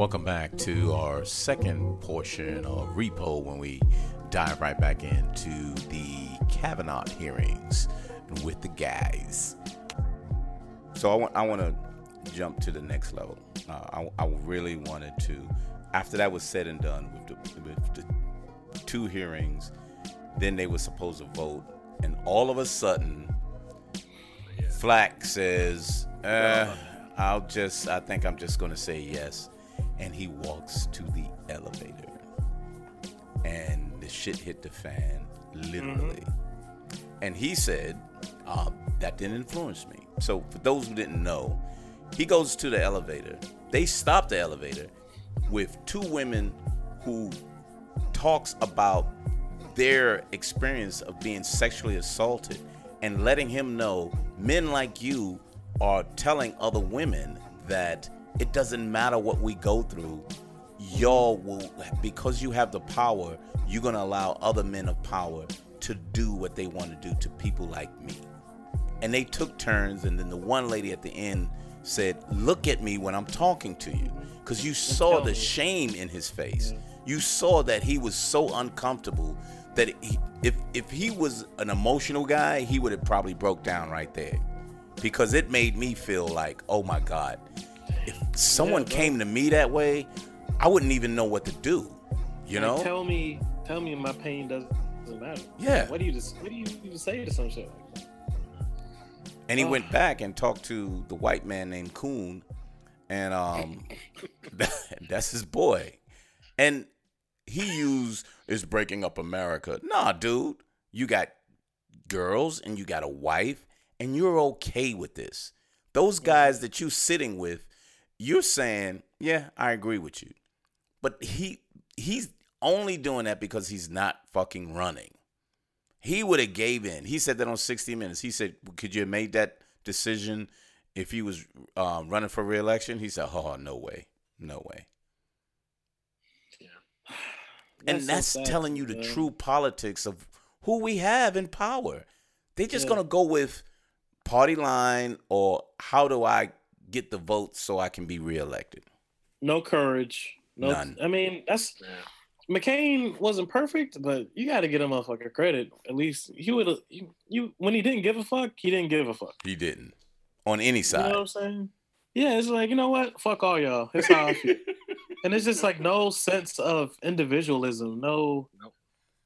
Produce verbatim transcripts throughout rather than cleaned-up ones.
Welcome back to our second portion of Repo, when we dive right back into the Kavanaugh hearings with the guys. So I want I want to jump to the next level. Uh, I, I really wanted to, after that was said and done with the, with the two hearings, then they were supposed to vote, and all of a sudden, yeah. Flake says, uh, "I'll just, I think I'm just going to say yes," and he walks to the elevator, and the shit hit the fan, literally. Mm-hmm. And he said, uh, "That didn't influence me." So for those who didn't know, he goes to the elevator. They stop the elevator with two women who talks about their experience of being sexually assaulted and letting him know men like you are telling other women that it doesn't matter what we go through. Y'all will, because you have the power, you're going to allow other men of power to do what they want to do to people like me. And they took turns, and then the one lady at the end said, "Look at me when I'm talking to you," because you saw the shame in his face. You saw that he was so uncomfortable that he, if if he was an emotional guy, he would have probably broke down right there, because it made me feel like, oh my God, if someone yeah, came to me that way, I wouldn't even know what to do. You know, like, tell me, tell me, my pain doesn't matter. Yeah. What do you just, what do you even say to some shit like that? And he went back and talked to the white man named Coon, and um, that, that's his boy. And he used, "It's breaking up America." Nah, dude, you got girls and you got a wife, and you're okay with this. Those guys that you're sitting with, you're saying, "Yeah, I agree with you," but he he's only doing that because he's not fucking running. He would have gave in. He said that on sixty minutes. He said, "Could you have made that decision if he was um, running for re-election?" He said, "Oh, no way. No way." Yeah. And that's, that's so sad, telling you the man. True politics of who we have in power. They're just yeah. going to go with party line or how do I get the vote so I can be reelected? No courage. No, None. I mean, that's... Yeah. McCain wasn't perfect, but you got to give him a fucking credit. At least he would. You, you when he didn't give a fuck, he didn't give a fuck. He didn't on any side. You know what I'm saying? Yeah, it's like, you know what? Fuck all y'all. It's how I feel. And it's just like no sense of individualism, no, nope.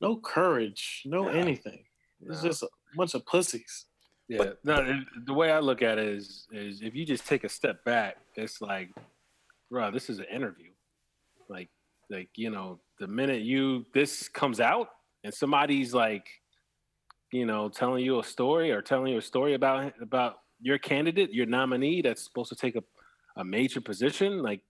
no courage, no yeah. anything. It's no. just a bunch of pussies. Yeah. But no, the way I look at it is, is if you just take a step back, it's like, bro, this is an interview. Like, like you know. The minute you this comes out and somebody's like, you know, telling you a story or telling you a story about about your candidate, your nominee that's supposed to take a, a major position, like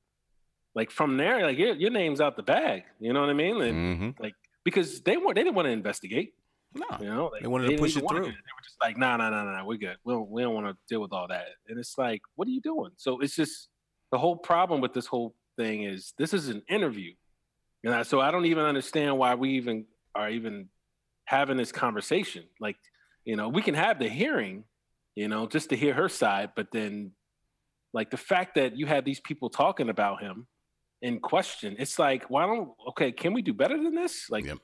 like from there, like your your name's out the bag. You know what I mean? And mm-hmm. like because they weren't they didn't want to investigate. No, you know, like, they wanted they to push it through. It. They were just like, no, no, no, no, we're good. We don't we don't want to deal with all that. And it's like, what are you doing? So it's just the whole problem with this whole thing is this is an interview. And I, so I don't even understand why we even are even having this conversation. Like, you know, we can have the hearing, you know, just to hear her side. But then, like, the fact that you had these people talking about him in question, it's like, why don't, okay, can we do better than this? Like, yep.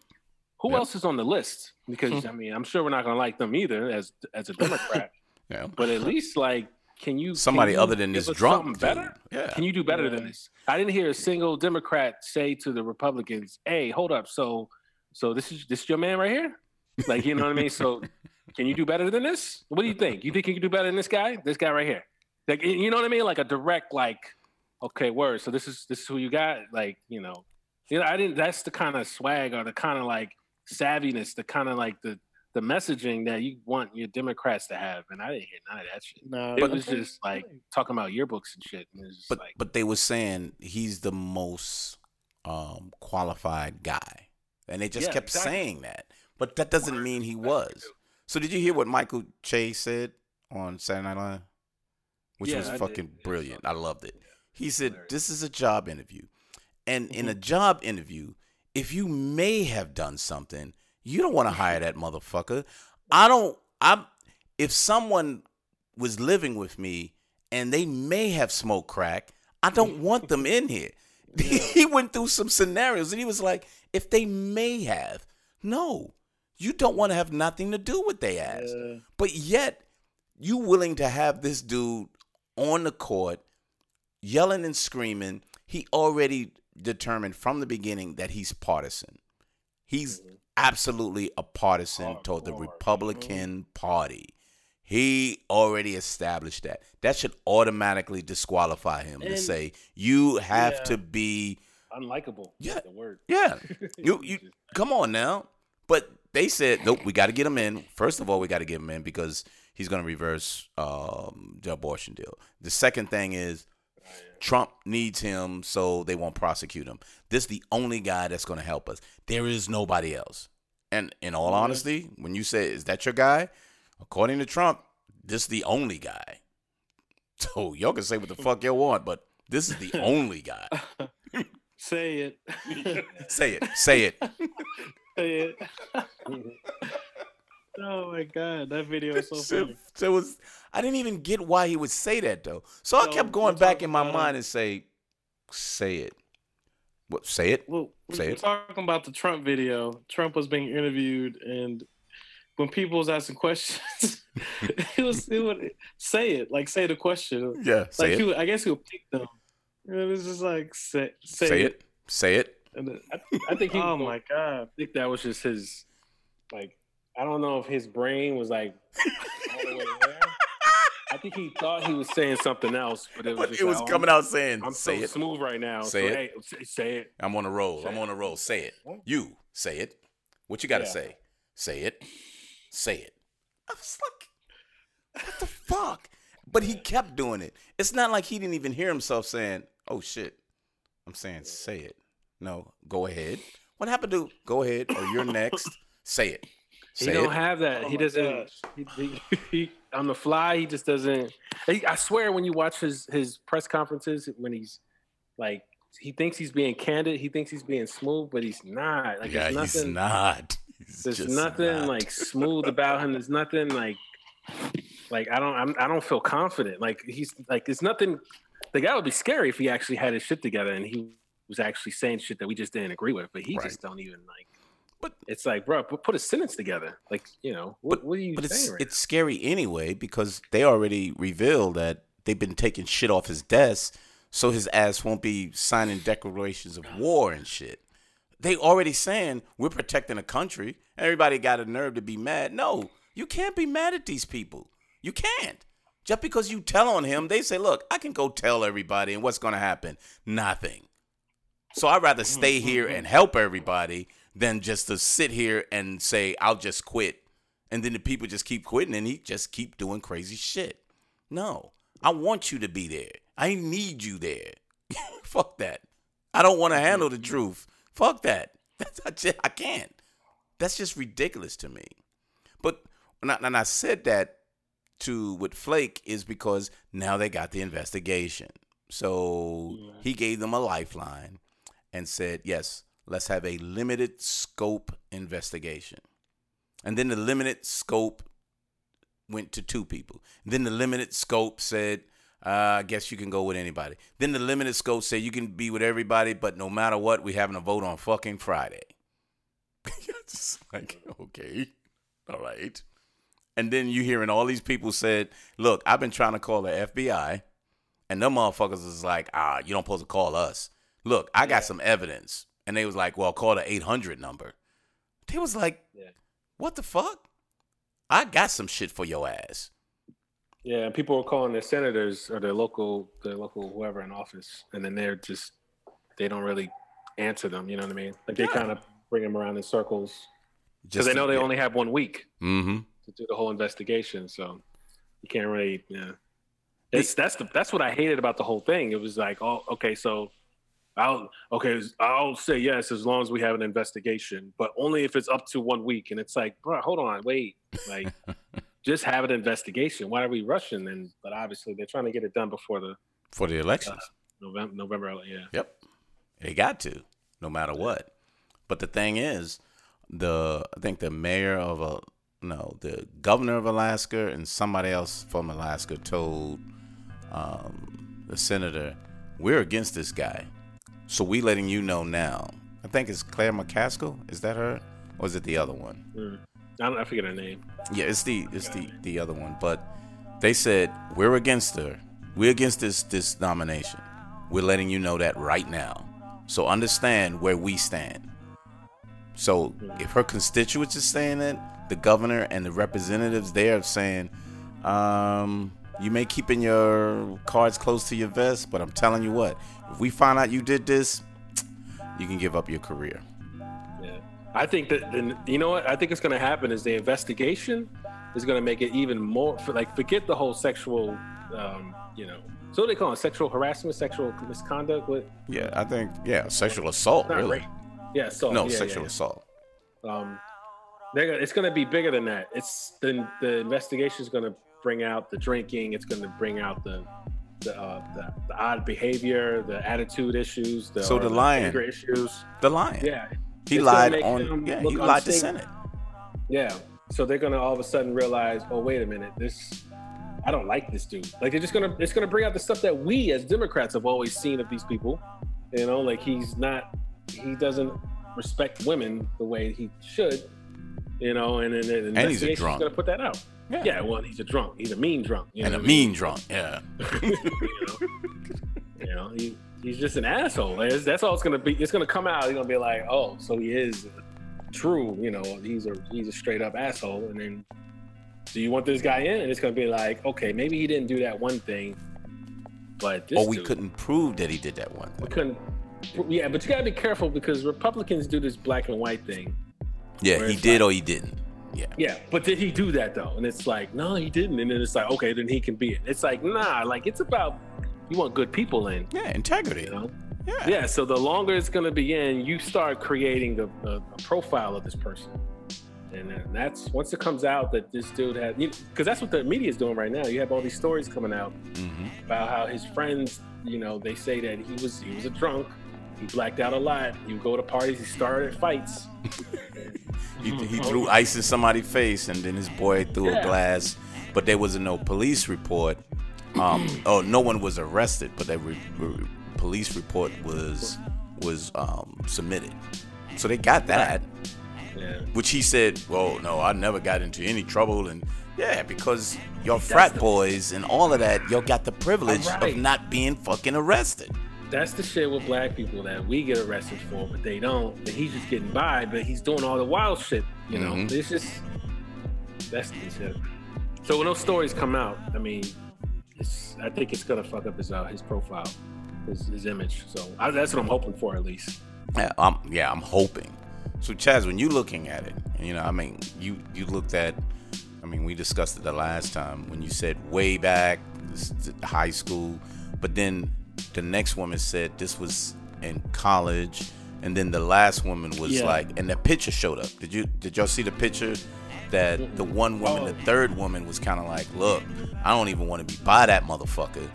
who yep. else is on the list? Because, I mean, I'm sure we're not going to like them either as as a Democrat. yeah. But at least, like, can you somebody can you other than this drunk better? Yeah. Can you do better yeah. than this? I didn't hear a single Democrat say to the Republicans, "Hey, hold up, so, so this is this is your man right here." Like, you know what I mean? So, can you do better than this? What do you think? You think you can do better than this guy? This guy right here? Like, you know what I mean? Like a direct, like, okay, word. So this is this is who you got? Like, you know, you know, I didn't. That's the kind of swag or the kind of like savviness, the kind of like the. the messaging that you want your Democrats to have, and I didn't hear none of that shit. No, it was just like talking about yearbooks and shit. And it was just but like, but they were saying he's the most um, qualified guy, and they just yeah, kept exactly. saying that. But that doesn't mean he was. So did you hear what Michael Che said on Saturday Night Live, which yeah, was I fucking did. brilliant? I loved it. Yeah. He said, hilarious. "This is a job interview, and in a job interview, if you may have done something." You don't want to hire that motherfucker. I don't, I'm, if someone was living with me and they may have smoked crack, I don't want them in here. Yeah. He went through some scenarios, and he was like, if they may have, no, you don't want to have nothing to do with they ass. Yeah. But yet, you willing to have this dude on the court yelling and screaming. He already determined from the beginning that he's partisan. He's absolutely a partisan oh, toward the Republican mm-hmm. Party. He already established that. That should automatically disqualify him and to say you have yeah, to be unlikable. Yeah, the word. Yeah, you you come on now. But they said nope. We got to get him in. First of all, we got to get him in because he's going to reverse um, the abortion deal. The second thing is oh, yeah. Trump needs him, so they won't prosecute him. This is the only guy that's going to help us. There is nobody else. And in all yeah. honesty, when you say is that your guy? According to Trump, this is the only guy. So y'all can say what the fuck y'all want, but this is the only guy. Say it. Say it. Say it. Say it. Oh my God, that video is so funny. So, so it was, I didn't even get why he would say that though. So I no, kept going back in my mind and say, say it. What? Say it. Well, say we're it. Talking about the Trump video. Trump was being interviewed and. When people was asking questions, it was it would say it like say the question. Yeah, say like it. He would, I guess he would pick them. And it was just like say say, say it. it, say it. And then, I, I think he. Oh my go, God! I think that was just his. Like I don't know if his brain was like. All the way there. I think he thought he was saying something else, but it was, but it was like, coming oh, out saying. I'm say so it. smooth right now. Say so, it. Hey, say it. I'm on a roll. Say I'm it. on a roll. Say it. You say it. What you gotta yeah. say? Say it. Say it. I was like, what the fuck? But he kept doing it. It's not like he didn't even hear himself saying, oh, shit. I'm saying say it. No, go ahead. What happened to go ahead or you're next? Say it. Say he don't it. have that. Oh he doesn't. He, he, he, on the fly, he just doesn't. He, I swear when you watch his, his press conferences, when he's like, he thinks he's being candid. He thinks he's being smooth, but he's not. Like, yeah, nothing, he's not. He's there's nothing not. like smooth about him. There's nothing like, like I don't, I'm, I don't feel confident. Like he's like, there's nothing. The guy would be scary if he actually had his shit together and he was actually saying shit that we just didn't agree with. But he right. just don't even like. But it's like, bro, put a sentence together. Like you know, what, but, what are you but saying? It's, right it's now? Scary anyway because they already revealed that they've been taking shit off his desk, so his ass won't be signing declarations of war and shit. They already saying we're protecting the country. Everybody got a nerve to be mad. No, you can't be mad at these people. You can't. Just because you tell on him, they say, look, I can go tell everybody and what's going to happen? Nothing. So I'd rather stay here and help everybody than just to sit here and say, I'll just quit. And then the people just keep quitting and he just keep doing crazy shit. No, I want you to be there. I need you there. Fuck that. I don't want to handle the truth. Fuck that. That's, I, just, I can't. That's just ridiculous to me. But and I, and I said that to with Flake is because now they got the investigation. So yeah. he gave them a lifeline and said, yes, let's have a limited scope investigation. And then the limited scope went to two people. And then the limited scope said, Uh, I guess you can go with anybody. Then the limited scope said you can be with everybody, but no matter what, we're having a vote on fucking Friday. It's like, okay, all right. And then you hearing all these people said, look, I've been trying to call the F B I, and them motherfuckers is like, ah, you don't supposed to call us. Look, I got yeah. some evidence. And they was like, well, call the eight hundred number. They was like, yeah. what the fuck? I got some shit for your ass. Yeah, and people are calling their senators or their local, their local whoever in office, and then they're just, they don't really answer them. You know what I mean? Like they yeah. kind of bring them around in circles because they know they yeah. only have one week mm-hmm. to do the whole investigation. So you can't really, yeah. It's that's the that's what I hated about the whole thing. It was like, oh, okay, so I'll okay, I'll say yes as long as we have an investigation, but only if it's up to one week. And it's like, bro, hold on, wait, like. Just have an investigation. Why are we rushing? And but obviously they're trying to get it done before the for the elections. Uh, November, November, yeah. Yep, they got to, no matter what. But the thing is, the I think the mayor of a no, the governor of Alaska and somebody else from Alaska told um, the senator, "We're against this guy, So we letting you know now. I think it's Claire McCaskill. Is that her? Or is it the other one? Mm. I don't. I forget her name. Yeah, it's the it's the, the other one. But they said, we're against her. We're against this, this nomination. We're letting you know that right now. So understand where we stand. So if her constituents are saying it, the governor and the representatives there are saying, um, you may keep in your cards close to your vest, but I'm telling you what, if we find out you did this, you can give up your career. I think that, the, you know what, I think it's going to happen is the investigation is going to make it even more, for, like, forget the whole sexual, um, you know, so what do they call it, sexual harassment, sexual misconduct? What? Yeah, I think, yeah, sexual assault, not really. Rape. Yeah, assault. No, yeah, sexual yeah, yeah. assault. Um, they're, it's going to be bigger than that. It's the, the investigation is going to bring out the drinking. It's going to bring out the the, uh, the the odd behavior, the attitude issues. The, so the lying. The issues. The lying. Yeah. He it's lied on. Yeah, he lied to Senate. Yeah, so they're gonna all of a sudden realize, oh wait a minute, this, I don't like this dude. Like they're just gonna, it's gonna bring out the stuff that we as Democrats have always seen of these people. You know, like he's not, he doesn't respect women the way he should. You know, and then the investigation's gonna put that out. Yeah. yeah, well, he's a drunk. He's a mean drunk. You and know a mean drunk. Yeah. you know, you know he. He's just an asshole. That's all it's gonna be. It's gonna come out. He's gonna be like, "Oh, so he is true." You know, he's a he's a straight up asshole. And then, do you want this guy in? And it's gonna be like, "Okay, maybe he didn't do that one thing, but this or we dude, couldn't prove that he did that one thing." We couldn't. Yeah, but you gotta be careful because Republicans do this black and white thing. Yeah, he did like, or he didn't. Yeah. Yeah, but did he do that though? And it's like, no, he didn't. And then it's like, okay, then he can be it. It's like, nah, like it's about. You want good people in. Yeah, integrity. You know? Yeah. Yeah, so the longer it's going to be in, you start creating the, the, the profile of this person. And that's, once it comes out that this dude had, because that's what the media is doing right now. You have all these stories coming out mm-hmm. about how his friends, you know, they say that he was he was a drunk. He blacked out a lot. He would go to parties. He started fights. he, he threw ice in somebody's face, and then his boy threw yeah. a glass. But there was no police report. Um, oh, no one was arrested, but that re- re- police report was was um, submitted. So they got that, yeah. which he said, well, no, I never got into any trouble. And yeah, because your That's frat the- boys and all of that, y'all got the privilege right. of not being fucking arrested. That's the shit with black people that we get arrested for, but they don't. And he's just getting by, but he's doing all the wild shit, you mm-hmm. know? It's just, that's the shit. So when those stories come out, I mean... It's, I think it's gonna fuck up his uh, his profile, his, his image. So I, that's what I'm hoping for, at least. Yeah, I'm yeah, I'm hoping. So Chaz, when you're looking at it, you know, I mean, you you looked at, I mean, we discussed it the last time when you said way back, this, high school, but then the next woman said this was in college, and then the last woman was yeah. like, and the picture showed up. Did you did y'all see the picture? That the one woman, oh. the third woman was kind of like, look, I don't even want to be by that motherfucker.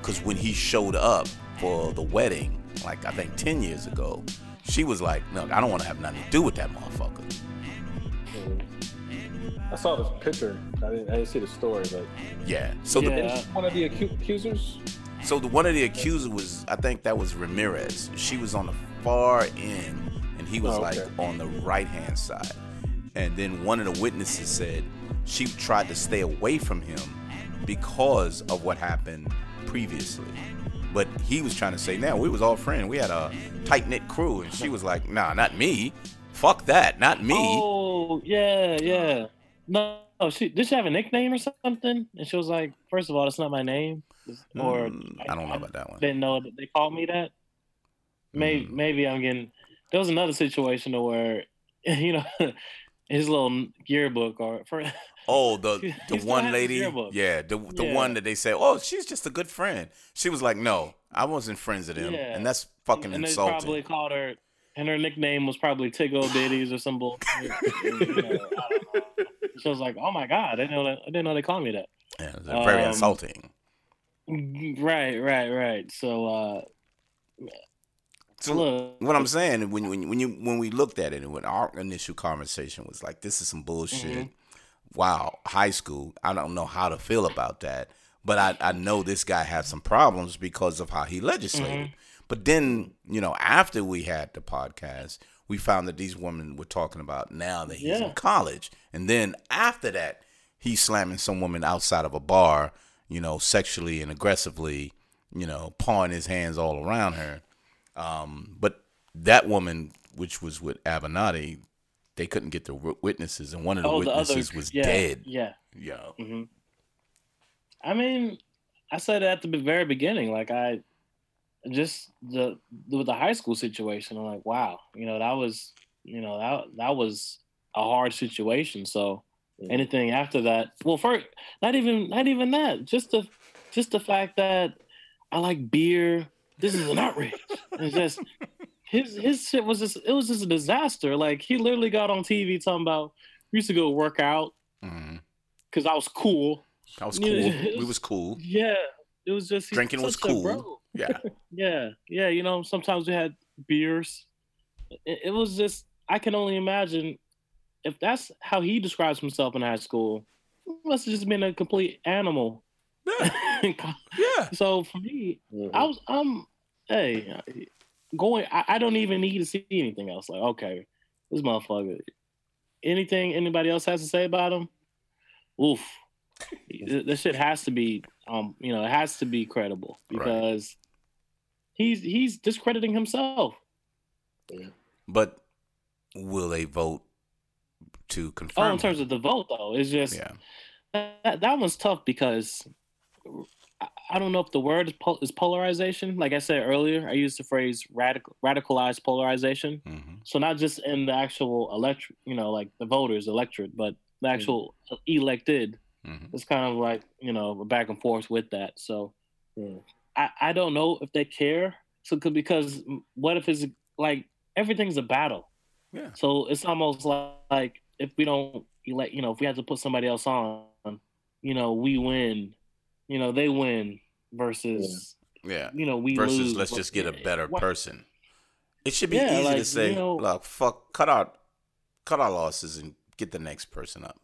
Because when he showed up for the wedding, like I think ten years ago, she was like, look, I don't want to have nothing to do with that motherfucker. I saw the picture. I didn't, I didn't see the story, but. Yeah. So yeah. The, one of the acu- accusers? So the one of the accusers was, I think that was Ramirez. She was on the far end, and he was oh, okay. like on the right-hand side. And then one of the witnesses said she tried to stay away from him because of what happened previously. But he was trying to say, now, we was all friends. We had a tight-knit crew. And she was like, nah, not me. Fuck that. Not me. Oh, yeah, yeah. No, she, did she have a nickname or something? And she was like, first of all, that's not my name. Or mm, I don't know about that one. Didn't know that they called me that. Maybe, mm. maybe I'm getting... There was another situation where, you know... His little yearbook, or for, oh, the the one lady, yeah, the the yeah. one that they say, oh, she's just a good friend. She was like, no, I wasn't friends with him, yeah. and that's fucking and insulting. And they probably called her, and her nickname was probably Tiggo Bitties or some bull. You know, she was like, oh my god, I didn't know that. I didn't know they called me that. Yeah, it was very um, insulting. Right, right, right. So, uh, So look. What I'm saying, when when when you when we looked at it, and when our initial conversation was like, "This is some bullshit." Mm-hmm. Wow, high school. I don't know how to feel about that. But I, I know this guy had some problems because of how he legislated. Mm-hmm. But then, you know, after we had the podcast, we found that these women were talking about now that he's yeah. in college. And then after that, he's slamming some woman outside of a bar, you know, sexually and aggressively, you know, pawing his hands all around her. Um, but that woman, which was with Avenatti, they couldn't get the witnesses. And one of the oh, witnesses the other, was yeah, dead. Yeah. Yeah. Mm-hmm. I mean, I said at the very beginning, like I just the with the high school situation, I'm like, wow, you know, that was, you know, that that was a hard situation. So anything after that, well, first, not even not even that, just the just the fact that I like beer. This is an outrage. It's just his his shit was just it was just a disaster. Like he literally got on T V talking about we used to go work out because mm. I was cool. That was cool. It was, we was cool. Yeah. It was just... Drinking was cool. Yeah. yeah. Yeah. You know, sometimes we had beers. It, it was just... I can only imagine if that's how he describes himself in high school, he must have just been a complete animal. Yeah. yeah. So for me, mm-hmm. I was... I'm... Hey. Going... I, I don't even need to see anything else. Like, okay. This motherfucker. Anything anybody else has to say about him? Oof. This shit has to be, um, you know, it has to be credible because right. he's he's discrediting himself. But will they vote to confirm? Oh, in terms him? Of the vote, though, it's just yeah. that that one's tough because I, I don't know if the word is, pol- is polarization. Like I said earlier, I used the phrase radical radicalized polarization. Mm-hmm. So not just in the actual elect, you know, like the voters, electorate, but the actual mm-hmm. elected. Mm-hmm. It's kind of like, you know, back and forth with that. So yeah. I, I don't know if they care. So because what if it's like everything's a battle? Yeah. So it's almost like, like if we don't elect, you know, if we have to put somebody else on, you know, we win, you know, they win versus, yeah, you know, we versus lose. Let's just get a better what? person. It should be yeah, easy like, to say, you know, like, fuck, cut our, cut our losses and get the next person up.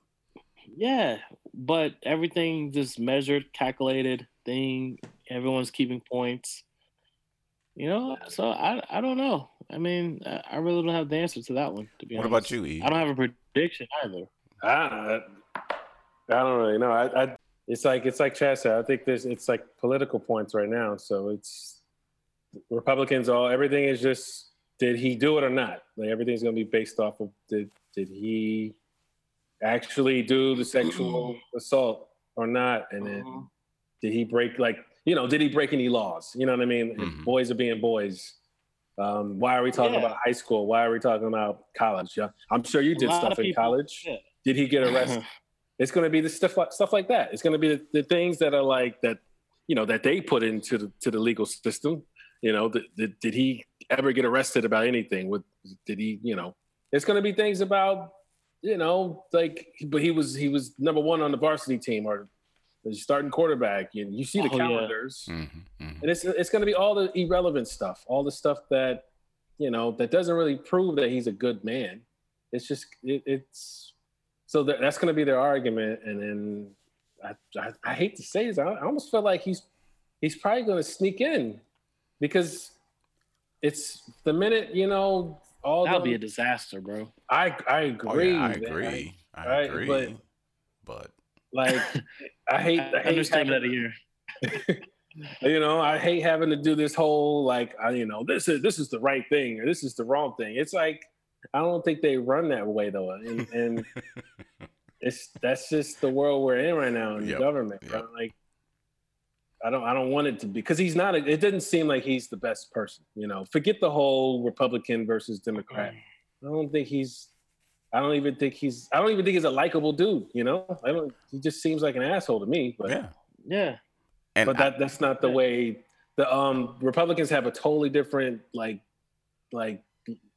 Yeah, but everything just measured, calculated thing. Everyone's keeping points, you know. So I, I don't know. I mean, I really don't have the answer to that one. To be what honest. About you, E? I don't have a prediction either. I, I don't really know. I, I, it's like it's like Chad said. I think there's it's like political points right now. So it's Republicans. All everything is just did he do it or not? Like everything's gonna be based off of did did he. actually do the sexual assault or not, and then uh-huh. did he break like you know did he break any laws, you know what I mean? Mm-hmm. Boys are being boys. Um why are we talking yeah. about high school? Why are we talking about college? Yeah, I'm sure you did stuff in college. Yeah. Did he get arrested? It's going to be the stuff like, stuff like that. It's going to be the, the things that are like that, you know, that they put into the to the legal system, you know. Did, did he ever get arrested about anything? With did he, you know, it's going to be things about, you know, like, but he was he was number one on the varsity team or the starting quarterback. You, you see the oh, calendars, yeah. mm-hmm, mm-hmm. and it's it's going to be all the irrelevant stuff, all the stuff that, you know, that doesn't really prove that he's a good man. It's just it, it's so that, that's going to be their argument. And then I, I I hate to say this, I almost feel like he's he's probably going to sneak in because it's the minute, you know. All that'll them, be a disaster, bro. I I agree. Oh, yeah, I agree. I, I agree. But, but like, I hate. I, I hate understand that here. You know, I hate having to do this whole like, I, you know, this is this is the right thing or this is the wrong thing. It's like I don't think they run that way though, and, and it's that's just the world we're in right now in yep. the government. Yep. Right? Like, I don't. I don't want it to be because he's not. A, it doesn't seem like he's the best person. You know, forget the whole Republican versus Democrat. I don't think he's. I don't even think he's. I don't even think he's a likable dude. You know, I don't. He just seems like an asshole to me. But yeah, yeah. And but that I, that's not the yeah. way. The um Republicans have a totally different like, like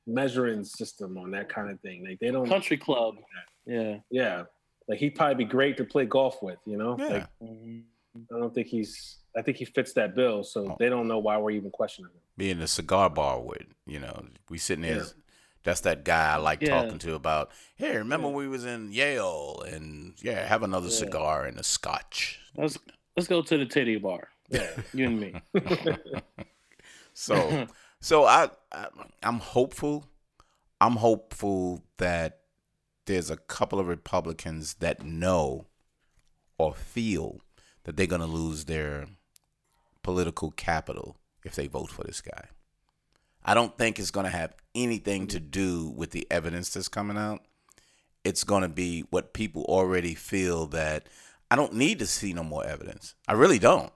measuring system on that kind of thing. Like they don't country club. Yeah, yeah. Like he'd probably be great to play golf with. You know, yeah. like. Mm-hmm. I don't think he's. I think he fits that bill, so oh. they don't know why we're even questioning him. Being a cigar bar with, you know, we sitting there. Yeah. That's that guy I like yeah. talking to about. Hey, remember yeah. we was in Yale, and yeah, have another yeah. cigar and a scotch. That's Let's go to the titty bar. Yeah, you and me. so, so I, I, I'm hopeful. I'm hopeful that there's a couple of Republicans that know or feel that they're going to lose their political capital if they vote for this guy. I don't think it's going to have anything to do with the evidence that's coming out. It's going to be what people already feel that I don't need to see no more evidence. I really don't.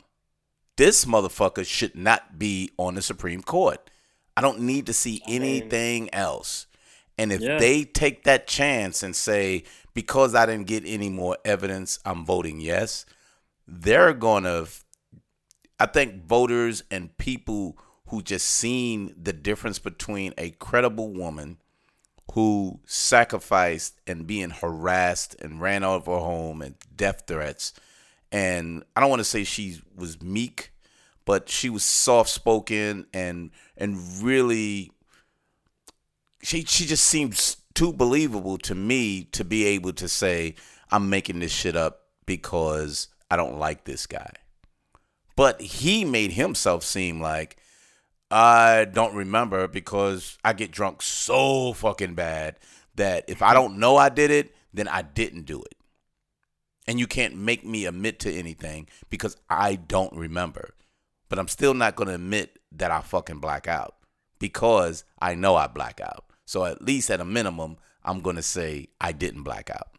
This motherfucker should not be on the Supreme Court. I don't need to see anything else. And if yeah. they take that chance and say, because I didn't get any more evidence, I'm voting yes, they're going to, I think voters and people who just seen the difference between a credible woman who sacrificed and being harassed and ran out of her home and death threats. And I don't want to say she was meek, but she was soft-spoken and and really, she she just seems too believable to me to be able to say, I'm making this shit up because I don't like this guy. But he made himself seem like, I don't remember because I get drunk so fucking bad that if I don't know I did it, then I didn't do it. And you can't make me admit to anything because I don't remember. But I'm still not going to admit that I fucking black out because I know I black out. So at least at a minimum, I'm going to say I didn't black out.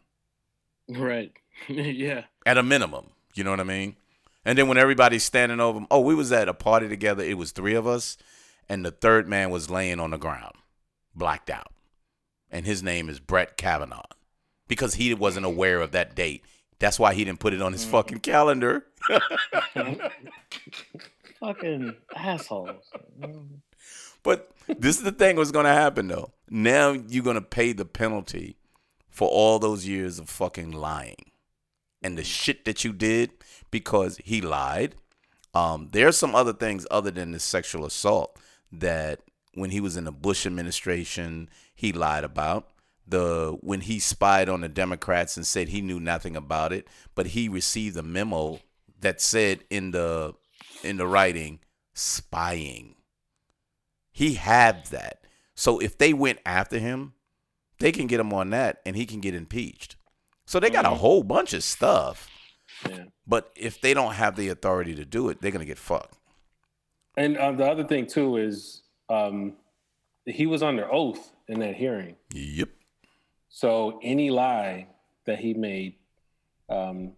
Right. Yeah. At a minimum. You know what I mean? And then when everybody's standing over him, oh, we was at a party together. It was three of us. And the third man was laying on the ground, blacked out. And his name is Brett Kavanaugh because he wasn't aware of that date. That's why he didn't put it on his fucking calendar. Fucking assholes. But this is the thing that's going to happen, though. Now you're going to pay the penalty for all those years of fucking lying and the shit that you did because he lied. Um, there are some other things other than the sexual assault that when he was in the Bush administration, he lied about. The when he spied on the Democrats and said he knew nothing about it, but he received a memo that said in the in the writing, spying. He had that. So if they went after him, they can get him on that and he can get impeached. So they got a whole bunch of stuff. Yeah. But if they don't have the authority to do it, they're going to get fucked. And uh, the other thing, too, is um, he was under oath in that hearing. Yep. So any lie that he made, um,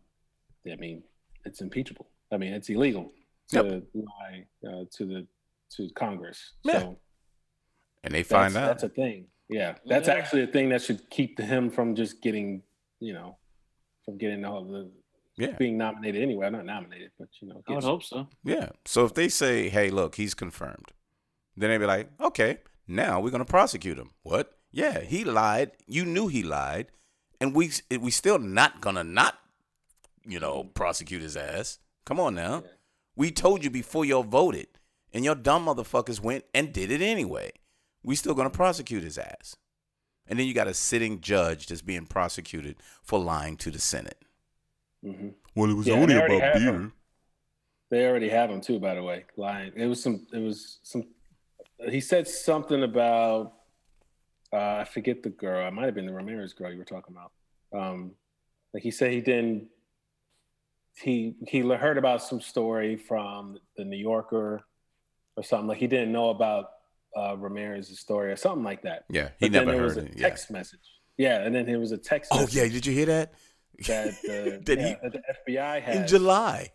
I mean, it's impeachable. I mean, it's illegal to yep. lie uh, to the to Congress. Yeah. So and they find out. That's a thing. Yeah, that's yeah. actually a thing that should keep him from just getting, you know, from getting all the yeah. being nominated anyway. Not nominated, but you know. I would hope so. Yeah. So if they say, "Hey, look, he's confirmed," then they'd be like, "Okay, now we're going to prosecute him." What? Yeah, he lied. You knew he lied, and we we still not gonna not, you know, prosecute his ass. Come on now, yeah. we told you before y'all voted, and your dumb motherfuckers went and did it anyway. We still gonna prosecute his ass, and then you got a sitting judge that's being prosecuted for lying to the Senate. Mm-hmm. Well, it was yeah, only about beer. Him. They already have him too, by the way. Lying. It was some. It was some. He said something about. Uh, I forget the girl. I might have been the Ramirez girl you were talking about. Um, like he said, he didn't. He he heard about some story from the New Yorker or something. Like he didn't know about uh, Ramirez's story or something like that. Yeah, he but never then there heard was a it. Text yeah. message. Yeah, and then there was a text. Oh message yeah, did you hear that? That, uh, that yeah, he, the F B I had in July.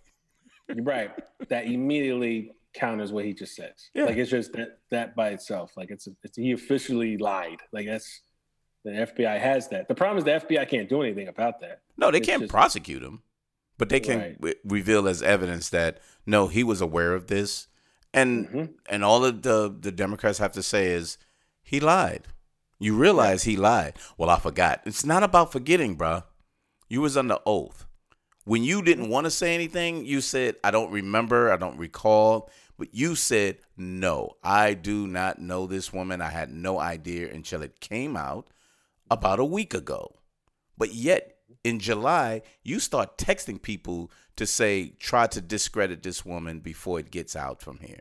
Right. That immediately counters what he just says. Yeah. Like it's just that that by itself. Like it's, it's he officially lied. Like that's the F B I has that. The problem is the F B I can't do anything about that. No, they it's can't just, prosecute him, but they can right. re- reveal as evidence that no, he was aware of this, and mm-hmm. and all of the the Democrats have to say is he lied. You realize right. he lied. Well, I forgot. It's not about forgetting, bro. You was under oath. When you didn't want to say anything, you said I don't remember, I don't recall. But you said, no, I do not know this woman. I had no idea until it came out about a week ago. But yet in July, you start texting people to say, try to discredit this woman before it gets out from here.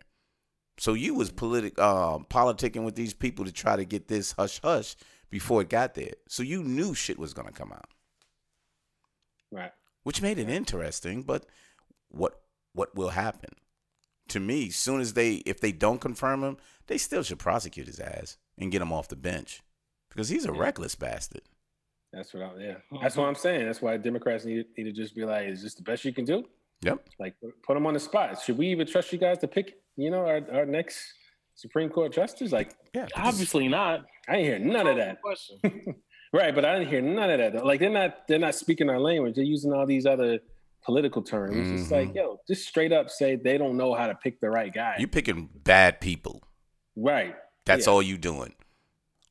So you was politi- uh, politicking with these people to try to get this hush-hush before it got there. So you knew shit was going to come out. Right. Which made it interesting, but what what will happen? To me, soon as they, if they don't confirm him, they still should prosecute his ass and get him off the bench because he's a yeah. reckless bastard. That's what I'm, yeah. That's what I'm saying. That's why Democrats need, need to just be like, is this the best you can do? Yep. Like, put them on the spot. Should we even trust you guys to pick, you know, our, our next Supreme Court justice? Like, yeah, obviously not. I didn't hear none of that. Right, but I didn't hear none of that. Like, they're not, they're not speaking our language. They're using all these other political terms. Mm-hmm. It's like, yo, just straight up say they don't know how to pick the right guy. You're picking bad people. Right. That's yeah. all you doing.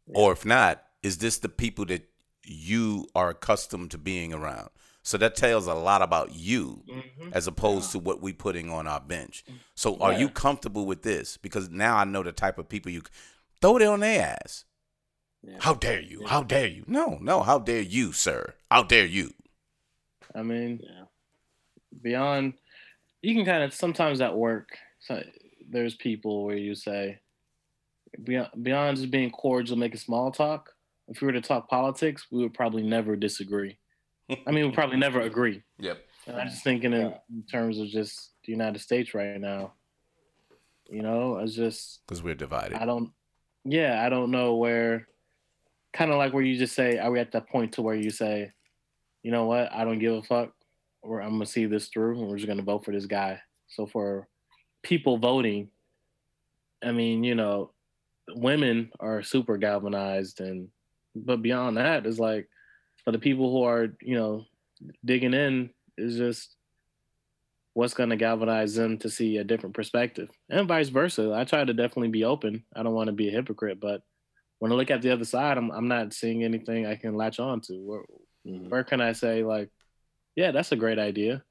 Yeah. Or if not, is this the people that you are accustomed to being around? So that tells a lot about you mm-hmm. as opposed yeah. to what we're putting on our bench. So are yeah. you comfortable with this? Because now I know the type of people you throw it on their ass. Yeah. How dare you? Yeah. How dare you? No, no. How dare you, sir? How dare you? I mean, yeah. beyond, you can kind of, sometimes at work, so there's people where you say, beyond, beyond just being cordial, making small talk, if we were to talk politics, we would probably never disagree. I mean, we'd probably never agree. Yep. And I'm just thinking in, in terms of just the United States right now. You know, it's just... because we're divided. I don't... Yeah, I don't know where... Kind of like where you just say, are we at that point to where you say, you know what, I don't give a fuck, or I'm going to see this through, and we're just going to vote for this guy. So for people voting, I mean, you know, women are super galvanized and... But beyond that, it's like for the people who are, you know, digging in, is just what's going to galvanize them to see a different perspective and vice versa. I try to definitely be open. I don't want to be a hypocrite, but when I look at the other side, I'm I'm not seeing anything I can latch on to. Where, mm-hmm. where can I say like, yeah, that's a great idea?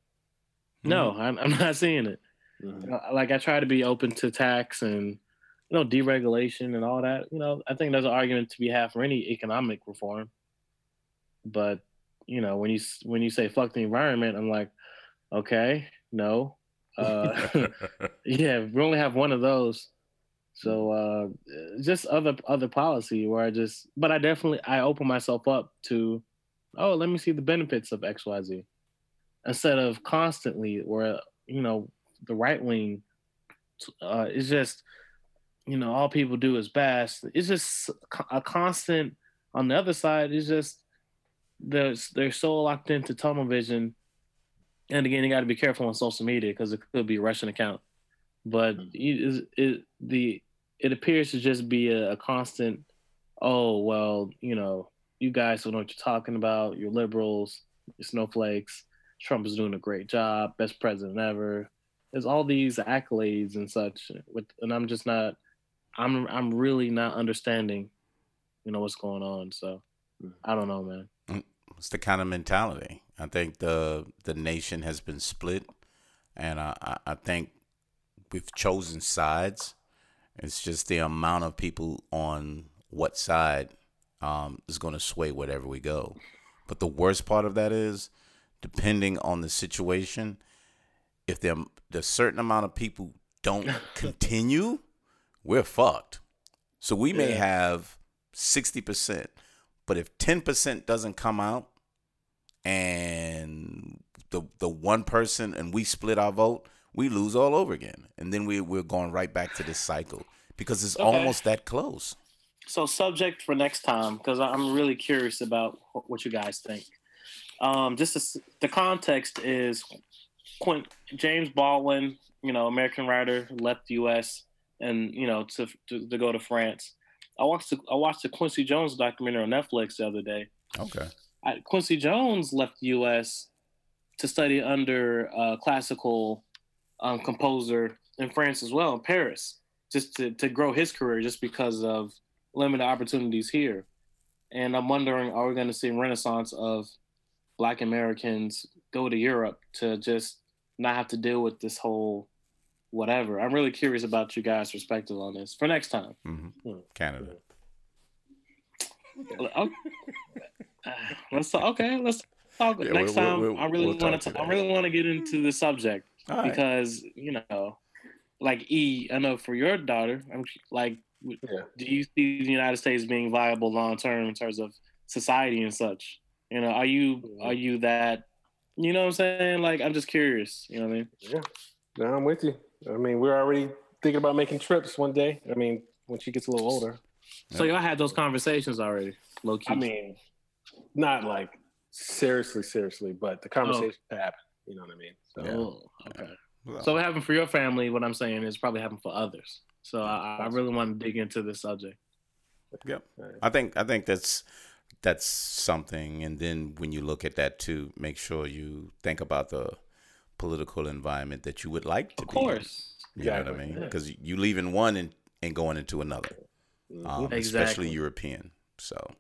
Mm-hmm. No, I'm, I'm not seeing it. Mm-hmm. Like I try to be open to tax and, you know, deregulation and all that. You know, I think there's an argument to be had for any economic reform. But, you know, when you when you say fuck the environment, I'm like, okay, no. Uh, yeah, we only have one of those. So uh, just other other policy where I just, but I definitely, I open myself up to, oh, let me see the benefits of X Y Z. Instead of constantly where, you know, the right wing uh, is just, you know, all people do is bash. It's just a constant. On the other side, it's just they're, they're so locked into tunnel vision. And again, you got to be careful on social media because it could be a Russian account. But it, it, the, it appears to just be a, a constant, oh, well, you know, you guys don't know what you're talking about. You're liberals, you're snowflakes. Trump is doing a great job, best president ever. There's all these accolades and such. With, and I'm just not... I'm I'm really not understanding, you know, what's going on. So I don't know, man. It's the kind of mentality. I think the the nation has been split, and I, I think we've chosen sides. It's just the amount of people on what side um, is going to sway whatever we go. But the worst part of that is, depending on the situation, if there a certain amount of people don't continue. We're fucked. So we may yeah. have sixty percent, but if ten percent doesn't come out and the the one person and we split our vote, we lose all over again. And then we, we're going right back to this cycle because it's okay. almost that close. So subject for next time, because I'm really curious about what you guys think. Um, just to, the context is Quint, James Baldwin, you know, American writer, left the U S, and you know, to, to to go to France. I watched the, I watched the Quincy Jones documentary on Netflix the other day. Okay. I, Quincy Jones left the U S to study under a classical um, composer in France as well, in Paris, just to, to grow his career just because of limited opportunities here. And I'm wondering, are we going to see a renaissance of Black Americans go to Europe to just not have to deal with this whole... whatever. I'm really curious about you guys' perspective on this for next time. Mm-hmm. Mm. Canada. Okay. Let's talk, okay. Let's All good. Yeah, Next we'll, time, we'll, I really we'll want to. I really want to get into the subject right. because you know, like E, I know for your daughter, I'm like, yeah. do you see the United States being viable long term in terms of society and such? You know, are you are you that? You know what I'm saying? Like, I'm just curious. You know what I mean? Yeah. No, I'm with you. I mean, we're already thinking about making trips one day. I mean, when she gets a little older. So y'all had those conversations already, low key. I mean, not like seriously, seriously, but the conversation oh. happened. You know what I mean? So, yeah. okay. Yeah. Well, so what happened for your family? What I'm saying is probably happened for others. So I, I really want to dig into this subject. Yep. Yeah. I think I think that's that's something. And then when you look at that too, make sure you think about the political environment that you would like to be. Of course. Be in, you exactly. know what I mean? Because yeah. you leaving one and, and going into another. Um, exactly. Especially European. So,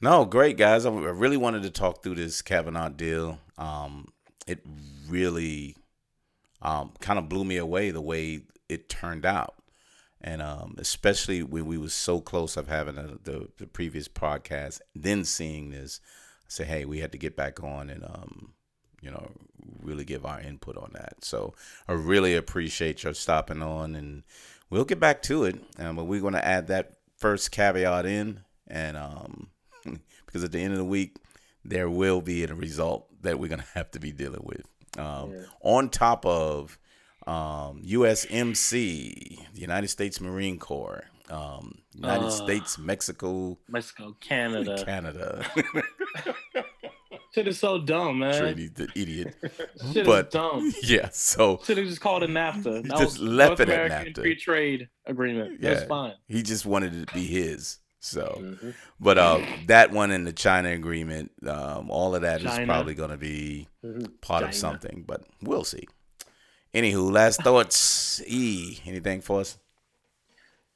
no, great guys. I really wanted to talk through this Kavanaugh deal. Um, it really um, kind of blew me away the way it turned out, and um, especially when we were so close of having a, the the previous podcast. Then seeing this, I said, "Hey, we had to get back on and um, you know really give our input on that." So, I really appreciate your stopping on and. We'll get back to it, um, but we're going to add that first caveat in, and um, because at the end of the week, there will be a result that we're going to have to be dealing with. Um, yeah. On top of um, U S M C, the United States Marine Corps, um, United uh, States, Mexico, Mexico, Canada, Canada. Shit is so dumb, man. Trudy, the idiot. Shit but, is dumb. Yeah, so. Should have just called it NAFTA. That just was left it at NAFTA. Free Trade Agreement. Yeah, that's fine. He just wanted it to be his. So, mm-hmm. but uh, that one and the China agreement, um, all of that China. Is probably going to be part China. Of something, but we'll see. Anywho, last thoughts. E, anything for us?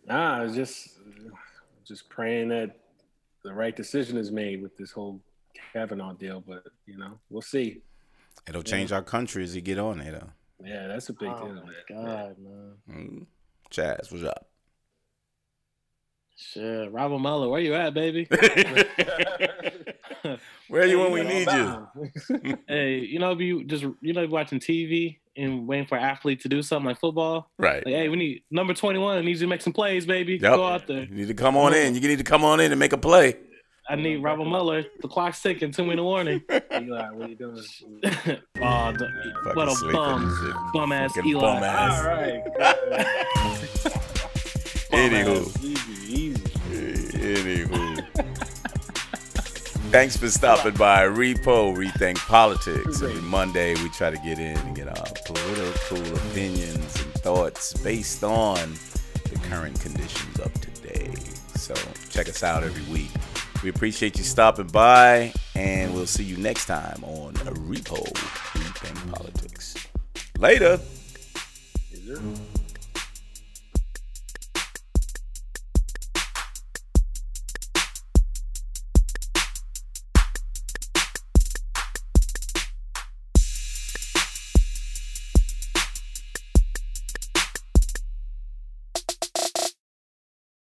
Nah, I was just, just praying that the right decision is made with this whole. Kavanaugh deal, but you know, we'll see. It'll change yeah. our country as you get on it. Yeah, that's a big oh deal. Oh my God, man. Mm. Chaz, what's up? Shit, Robert Mueller, where you at, baby? Where are you hey, when we need you? Hey, you know, if you just you know watching T V and waiting for an athlete to do something like football, right? Like, hey, we need number twenty-one needs you to make some plays, baby. Yep. Go out there. You need to come on in. You need to come on in and make a play. I need Robert Mueller. The clock's ticking. Two in the warning. Eli, what are you doing? Oh, the, what a bum, bum ass Eli. Bum ass. All right. Anywho, easy, easy. Anywho. Thanks for stopping by. Repo, Rethink Politics. Every Monday, we try to get in and get our political opinions and thoughts based on the current conditions of today. So check us out every week. We appreciate you stopping by, and we'll see you next time on Repo Rethink Politics. Later.